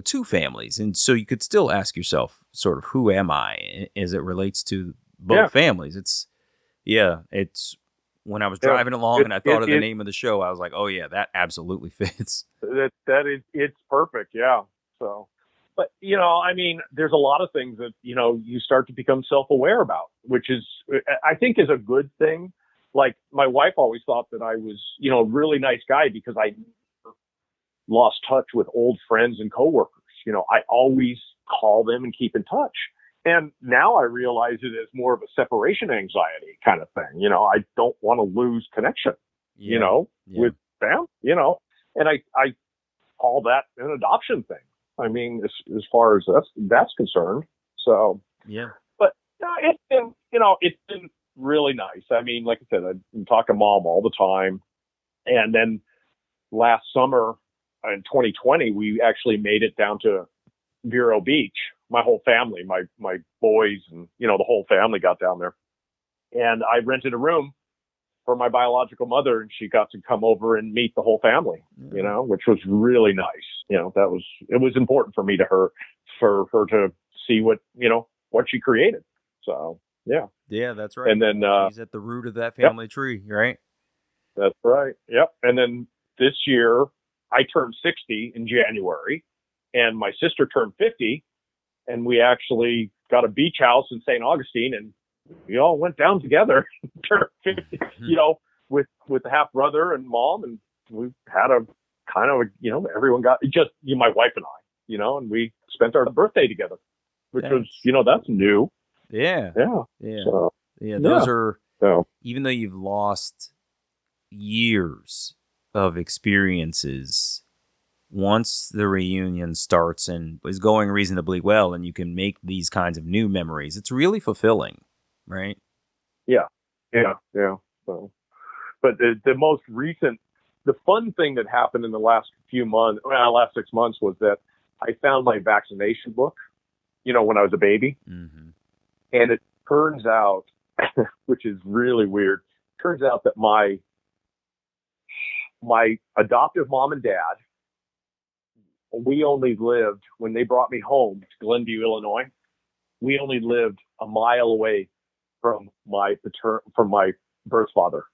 two families. And so you could still ask yourself sort of who am I as it relates to both yeah. families. It's yeah, it's when I was driving yeah. along it, and I thought it, of the it, name of the show, I was like, oh yeah, that absolutely fits. That that is it's perfect, yeah. So but you know, I mean, there's a lot of things that, you know, you start to become self-aware about, which is I think is a good thing. like, my wife always thought that I was, you know, a really nice guy because I lost touch with old friends and coworkers. You know, I always call them and keep in touch. And now I realize it is more of a separation anxiety kind of thing. You know, I don't want to lose connection, yeah. you know, yeah. with them, you know, and I, I call that an adoption thing. I mean, as, as far as that's, that's concerned. So, yeah, but no, it's been, you know, it's been really nice. I mean, like I said, I talk to mom all the time. And then last summer in twenty twenty, we actually made it down to Vero Beach. My whole family, my, my boys and, you know, the whole family got down there, and I rented a room for my biological mother, and she got to come over and meet the whole family, mm-hmm. you know, which was really nice. You know, that was, it was important for me to her, for her to see what, you know, what she created. So, yeah. Yeah, that's right. And then, uh, she's at the root of that family yep. tree, right? That's right. Yep. And then this year I turned sixty in January, and my sister turned fifty. And we actually got a beach house in Saint Augustine, and we all went down together, you know, with, with the half brother and mom. And we had a kind of, a, you know, everyone got just you know, my wife and I, you know, and we spent our birthday together, which that's, was, you know, that's new. Yeah. Yeah. Yeah. So, yeah those yeah. are, so. Even though you've lost years of experiences, once the reunion starts and is going reasonably well and you can make these kinds of new memories, it's really fulfilling, right? Yeah. Yeah. Yeah. So, but the, the most recent, the fun thing that happened in the last few months, well, last six months was that I found my vaccination book, you know, when I was a baby. Mm-hmm. And it turns out, which is really weird, turns out that my, my adoptive mom and dad, we only lived, when they brought me home to Glenview, Illinois, we only lived a mile away from my pater- from my birth father.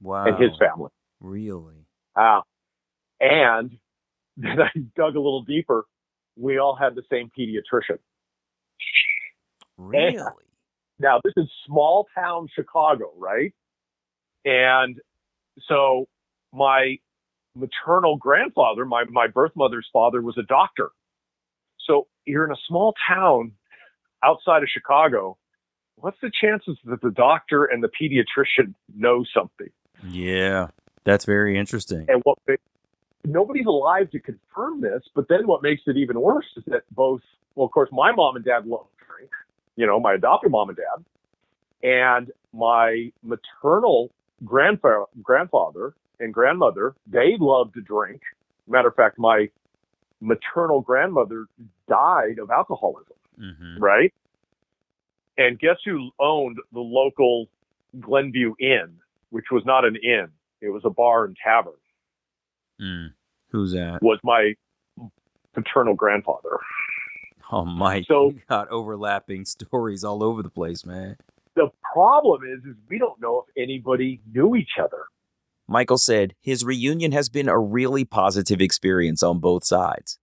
Wow. And his family. Really? Uh, and then I dug a little deeper. We all had the same pediatrician. Really? And now, this is small town Chicago, right? And so my maternal grandfather, my, my birth mother's father, was a doctor. So you're in a small town outside of Chicago. What's the chances that the doctor and the pediatrician know something? Yeah, that's very interesting. And what nobody's alive to confirm this, but then what makes it even worse is that both, well, of course, my mom and dad love to drink, you know, my adopted mom and dad, and my maternal grandpa- grandfather and grandmother, they loved to drink. Matter of fact, my maternal grandmother died of alcoholism, mm-hmm. right? And guess who owned the local Glenview Inn, which was not an inn. It was a bar and tavern. Mm. Who's that? Was my paternal grandfather. Oh, Mike. So, you got overlapping stories all over the place, man. The problem is, is we don't know if anybody knew each other. Michael said his reunion has been a really positive experience on both sides.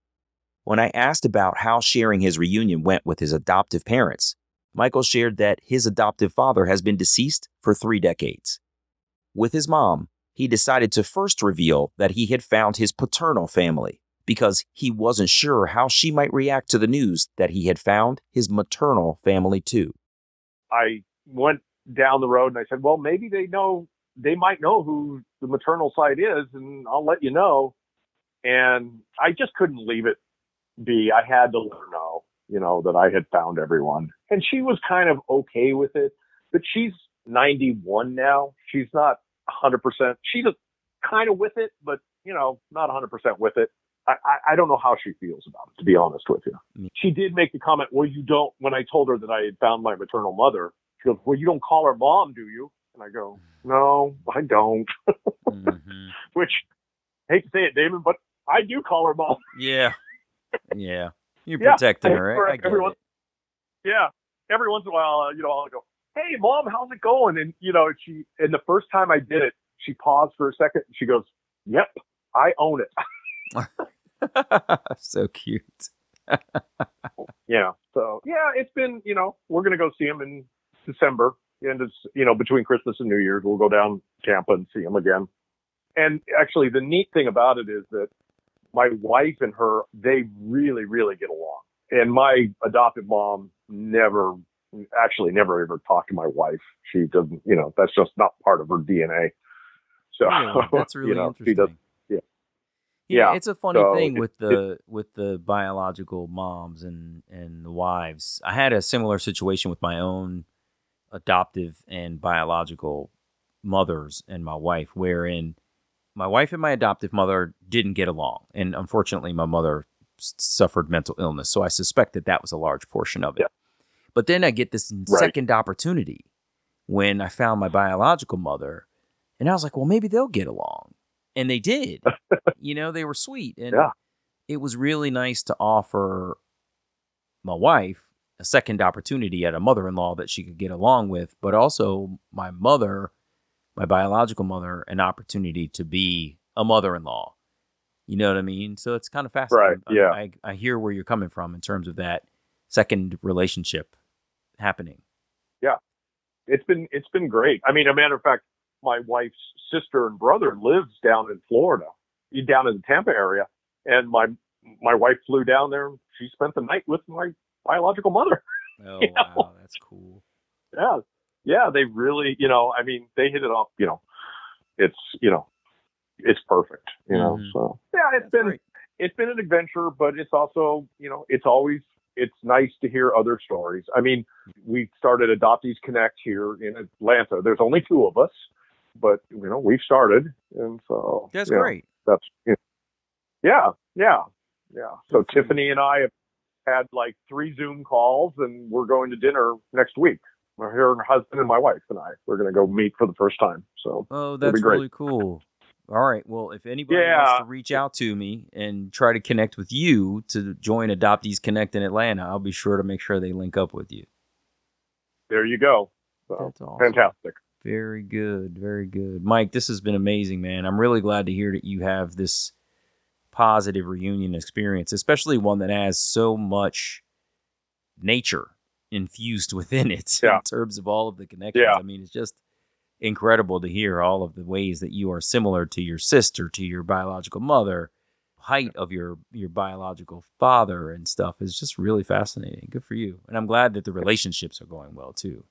When I asked about how sharing his reunion went with his adoptive parents, Michael shared that his adoptive father has been deceased for three decades. With his mom, he decided to first reveal that he had found his paternal family because he wasn't sure how she might react to the news that he had found his maternal family too. I went down the road and I said, well, maybe they know, they might know who the maternal side is, and I'll let you know. And I just couldn't leave it be. I had to let her know, you know, that I had found everyone. And she was kind of okay with it, but she's ninety-one now. She's not one hundred percent. She's kind of with it, but, you know, not one hundred percent with it. I, I, I don't know how she feels about it, to be honest with you. She did make the comment, well, you don't, when I told her that I had found my maternal mother, she goes, well, you don't call her mom, do you? And I go, no, I don't. Mm-hmm. Which, I hate to say it, Damon, but I do call her mom. Yeah. Yeah. You're yeah, protecting her, right? I get every it. Once, yeah. Every once in a while, uh, you know, I'll go, hey, Mom, how's it going? And, you know, she, and the first time I did it, she paused for a second and she goes, yep, I own it. So cute. Yeah. So, yeah, it's been, you know, we're going to go see him in December. And it's, you know, between Christmas and New Year's, we'll go down to Tampa and see him again. And actually, the neat thing about it is that my wife and her, they really, really get along. And my adopted mom never, actually never ever talked to my wife. She doesn't, you know, that's just not part of her D N A. So yeah, that's really you know, interesting. She doesn't, yeah. yeah. Yeah. It's a funny so thing it, with the, it, with the biological moms and, and the wives. I had a similar situation with my own adoptive and biological mothers and my wife, wherein my wife and my adoptive mother didn't get along. And unfortunately, my mother s- suffered mental illness. So I suspect that that was a large portion of it. Yeah. But then I get this right. second opportunity when I found my biological mother. And I was like, well, maybe they'll get along. And they did. You know, they were sweet. And yeah. it was really nice to offer my wife a second opportunity at a mother-in-law that she could get along with, but also my mother, my biological mother, an opportunity to be a mother-in-law. You know what I mean? So it's kind of fascinating. Right, yeah. I, I hear where you're coming from in terms of that second relationship happening. Yeah. It's been, it's been great. I mean, a matter of fact, my wife's sister and brother lives down in Florida, down in the Tampa area. And my, my wife flew down there. And she spent the night with my biological mother. Oh, you wow. know? That's cool. Yeah. Yeah. They really, you know, I mean, they hit it off, you know, it's, you know, it's perfect, you mm-hmm. know? So yeah, it's that's been, great. It's been an adventure, but it's also, you know, it's always, it's nice to hear other stories. I mean, we started Adoptees Connect here in Atlanta. There's only two of us, but you know, we've started. And so that's great. Know, that's, you know, yeah. Yeah. Yeah. So that's Tiffany great. And I have had like three Zoom calls, and we're going to dinner next week. Her husband and my wife and I, we're going to go meet for the first time. So oh, that's really cool. All right. Well, if anybody yeah. wants to reach out to me and try to connect with you to join Adoptees Connect in Atlanta, I'll be sure to make sure they link up with you. There you go. So, that's awesome. Fantastic. Very good. Very good. Mike, this has been amazing, man. I'm really glad to hear that you have this positive reunion experience, especially one that has so much nature infused within it yeah. in terms of all of the connections. Yeah. I mean, it's just incredible to hear all of the ways that you are similar to your sister, to your biological mother, height of your, your biological father and stuff. It's just really fascinating. Good for you. And I'm glad that the relationships are going well too.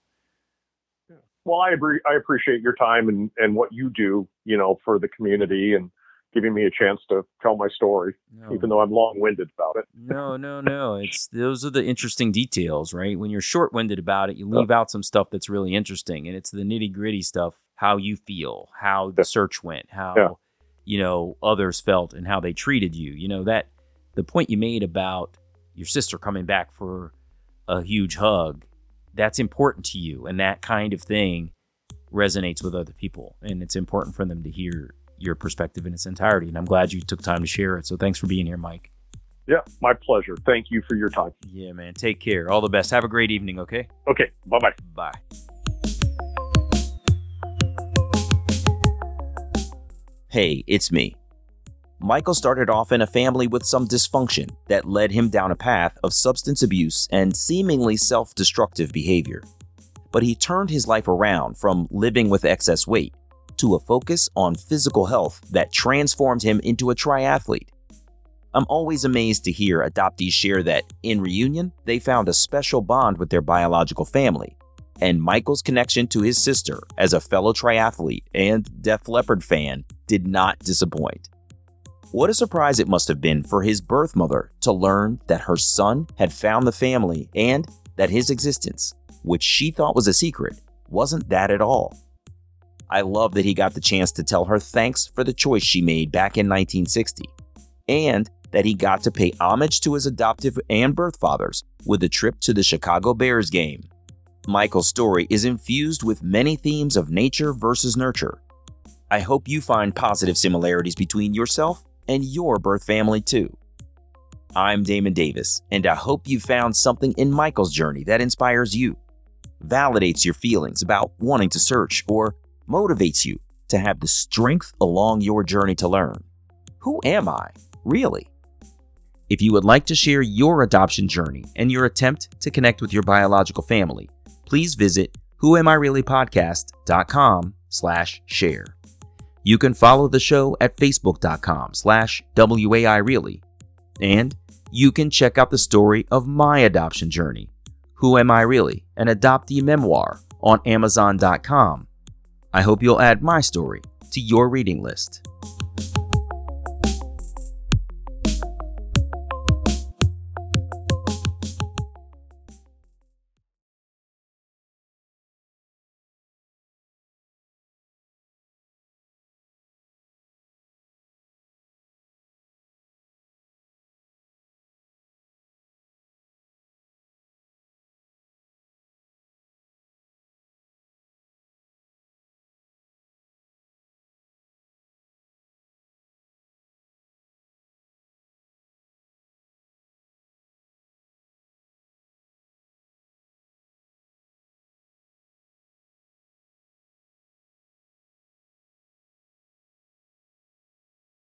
Well, I agree. I appreciate your time and, and what you do, you know, for the community and giving me a chance to tell my story, no. even though I'm long-winded about it. No, no, no. It's those are the interesting details, right? When you're short-winded about it, you leave yeah. out some stuff that's really interesting, and it's the nitty-gritty stuff, how you feel, how the search went, how, yeah. you know, others felt and how they treated you. You know, that the point you made about your sister coming back for a huge hug, that's important to you, and that kind of thing resonates with other people, and it's important for them to hear your perspective in its entirety, and I'm glad you took time to share it. So thanks for being here, Mike. Yeah, my pleasure. Thank you for your time. Yeah, man. Take care. All the best. Have a great evening, okay? Okay. Bye-bye. Bye. Hey, it's me. Michael started off in a family with some dysfunction that led him down a path of substance abuse and seemingly self-destructive behavior. But he turned his life around from living with excess weight to a focus on physical health that transformed him into a triathlete. I'm always amazed to hear adoptees share that, in reunion, they found a special bond with their biological family, and Michael's connection to his sister as a fellow triathlete and Def Leppard fan did not disappoint. What a surprise it must have been for his birth mother to learn that her son had found the family and that his existence, which she thought was a secret, wasn't that at all. I love that he got the chance to tell her thanks for the choice she made back in nineteen sixty, and that he got to pay homage to his adoptive and birth fathers with a trip to the Chicago Bears game. Michael's story is infused with many themes of nature versus nurture. I hope you find positive similarities between yourself and your birth family too. I'm Damon Davis, and I hope you found something in Michael's journey that inspires you, validates your feelings about wanting to search, or motivates you to have the strength along your journey to learn. Who am I, really? If you would like to share your adoption journey and your attempt to connect with your biological family, please visit whoamireallypodcast dot com slash share. You can follow the show at facebook dot com slash waireally. And you can check out the story of my adoption journey, Who Am I Really? An Adoptee Memoir, on amazon dot com. I hope you'll add my story to your reading list.